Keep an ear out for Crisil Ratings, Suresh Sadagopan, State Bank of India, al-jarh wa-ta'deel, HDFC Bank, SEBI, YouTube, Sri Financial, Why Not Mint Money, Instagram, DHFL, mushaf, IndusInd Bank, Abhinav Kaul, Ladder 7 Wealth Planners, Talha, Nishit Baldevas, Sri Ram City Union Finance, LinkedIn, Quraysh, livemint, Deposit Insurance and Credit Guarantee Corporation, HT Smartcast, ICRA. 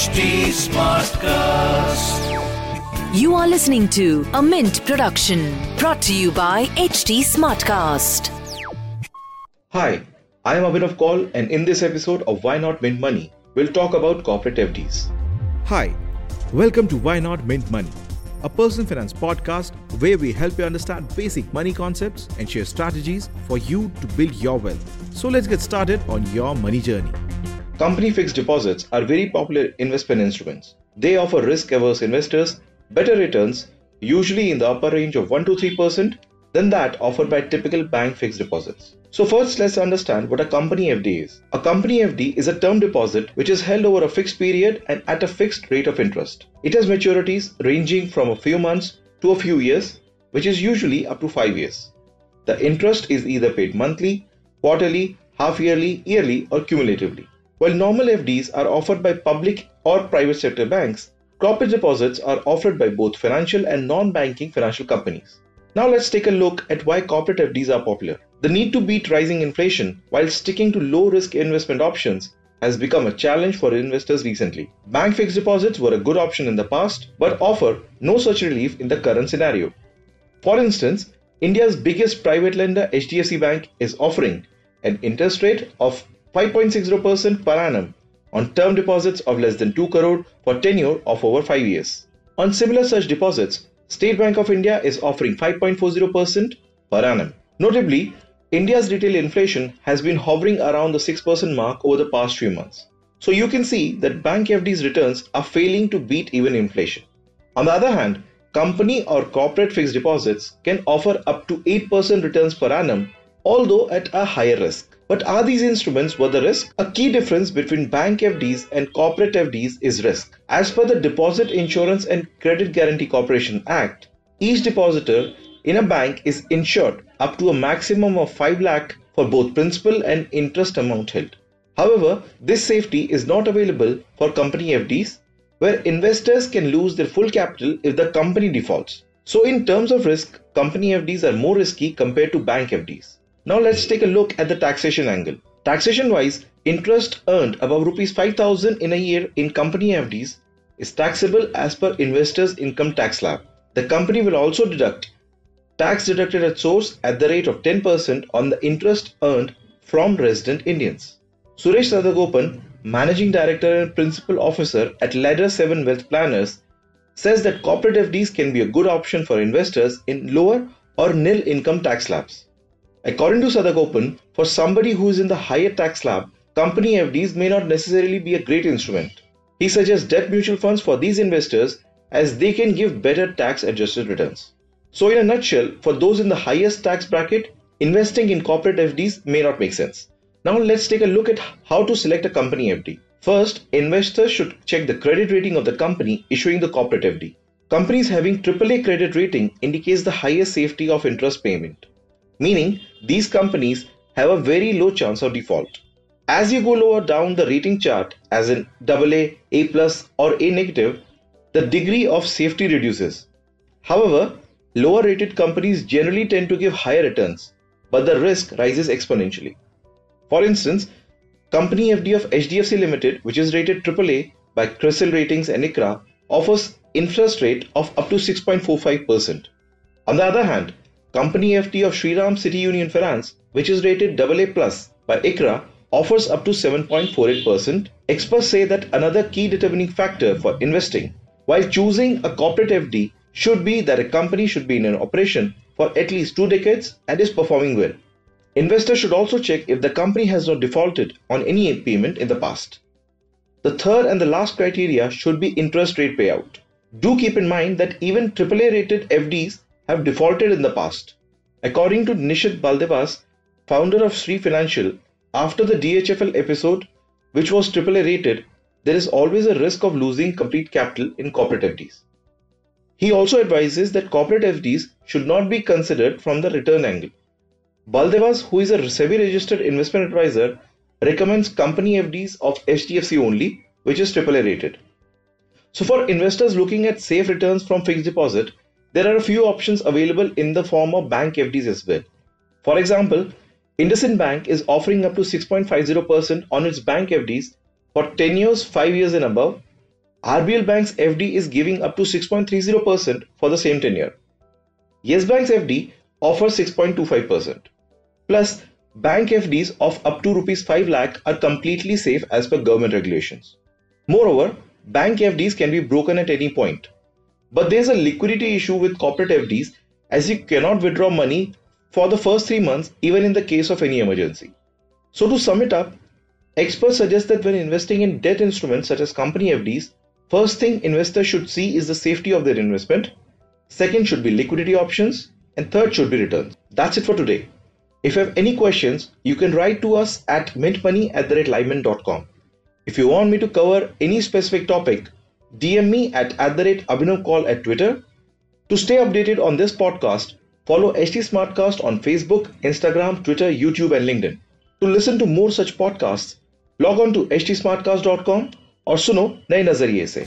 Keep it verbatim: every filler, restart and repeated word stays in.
H T Smartcast. You are listening to a Mint production brought to you by H T Smartcast. Hi, I am Abhinav Kaul, and in this episode of Why Not Mint Money, we'll talk about corporate F Ds. Hi, welcome to Why Not Mint Money, a personal finance podcast where we help you understand basic money concepts and share strategies for you to build your wealth. So let's get started on your money journey. Company fixed deposits are very popular investment instruments. They offer risk-averse investors better returns, usually in the upper range of one to three percent than that offered by typical bank fixed deposits. So first, let's understand what a company F D is. A company F D is a term deposit which is held over a fixed period and at a fixed rate of interest. It has maturities ranging from a few months to a few years, which is usually up to five years. The interest is either paid monthly, quarterly, half-yearly, yearly, or cumulatively. While normal F Ds are offered by public or private sector banks, corporate deposits are offered by both financial and non-banking financial companies. Now let's take a look at why corporate F Ds are popular. The need to beat rising inflation while sticking to low-risk investment options has become a challenge for investors recently. Bank fixed deposits were a good option in the past but offer no such relief in the current scenario. For instance, India's biggest private lender H D F C Bank is offering an interest rate of five point six zero percent per annum on term deposits of less than two crore for tenure of over five years. On similar such deposits, State Bank of India is offering five point four zero percent per annum. Notably, India's retail inflation has been hovering around the six percent mark over the past few months. So you can see that bank F D's returns are failing to beat even inflation. On the other hand, company or corporate fixed deposits can offer up to eight percent returns per annum, although at a higher risk. But are these instruments worth the risk? A key difference between bank F Ds and corporate F Ds is risk. As per the Deposit Insurance and Credit Guarantee Corporation Act, each depositor in a bank is insured up to a maximum of five lakh for both principal and interest amount held. However, this safety is not available for company F Ds, where investors can lose their full capital if the company defaults. So in terms of risk, company F Ds are more risky compared to bank F Ds. Now let's take a look at the taxation angle. Taxation-wise, interest earned above rupees five thousand in a year in company F Ds is taxable as per investors' income tax slab. The company will also deduct tax deducted at source at the rate of ten percent on the interest earned from resident Indians. Suresh Sadagopan, Managing Director and Principal Officer at Ladder seven Wealth Planners, says that corporate F Ds can be a good option for investors in lower or nil income tax slabs. According to Sadagopan, for somebody who is in the higher tax slab, company F Ds may not necessarily be a great instrument. He suggests debt mutual funds for these investors as they can give better tax-adjusted returns. So in a nutshell, for those in the highest tax bracket, investing in corporate F Ds may not make sense. Now let's take a look at how to select a company F D. First, investors should check the credit rating of the company issuing the corporate F D. Companies having triple A credit rating indicates the highest safety of interest payment, meaning these companies have a very low chance of default. As you go lower down the rating chart, as in double A, A plus, or A negative, the degree of safety reduces. However, lower rated companies generally tend to give higher returns, but the risk rises exponentially. For instance, company F D of H D F C Limited, which is rated triple A by Crisil Ratings and I C R A, offers interest rate of up to six point four five percent. On the other hand, company F D of Sri Ram City Union Finance, which is rated double A plus by I C R A, offers up to seven point four eight percent. Experts say that another key determining factor for investing while choosing a corporate F D should be that a company should be in an operation for at least two decades and is performing well. Investors should also check if the company has not defaulted on any payment in the past. The third and the last criteria should be interest rate payout. Do keep in mind that even triple A rated F Ds have defaulted in the past. According to Nishit Baldevas, founder of Sri Financial, after the D H F L episode, which was triple A rated, there is always a risk of losing complete capital in corporate F Ds. He also advises that corporate F Ds should not be considered from the return angle. Baldevas, who is a SEBI registered investment advisor, recommends company F Ds of H D F C only, which is triple A rated. So for investors looking at safe returns from fixed deposit, there are a few options available in the form of bank F Ds as well. For example, IndusInd Bank is offering up to six point five zero percent on its bank F Ds for ten years, five years and above, R B L Bank's F D is giving up to six point three zero percent for the same tenure. Yes Bank's F D offers six point two five percent. Plus, bank F Ds of up to rupees five lakh are completely safe as per government regulations. Moreover, bank F Ds can be broken at any point. But there is a liquidity issue with corporate F Ds as you cannot withdraw money for the first three months even in the case of any emergency. So to sum it up, experts suggest that when investing in debt instruments such as company F Ds, first thing investors should see is the safety of their investment, second should be liquidity options, and third should be returns. That's it for today. If you have any questions, you can write to us at mintmoney at the rate livemint dot com. If you want me to cover any specific topic, D M me at at the rate Abhinav Kaul at Twitter. To stay updated on this podcast, follow H T Smartcast on Facebook, Instagram, Twitter, YouTube and LinkedIn. To listen to more such podcasts, log on to h t smartcast dot com और सुनो नए नजरिए से।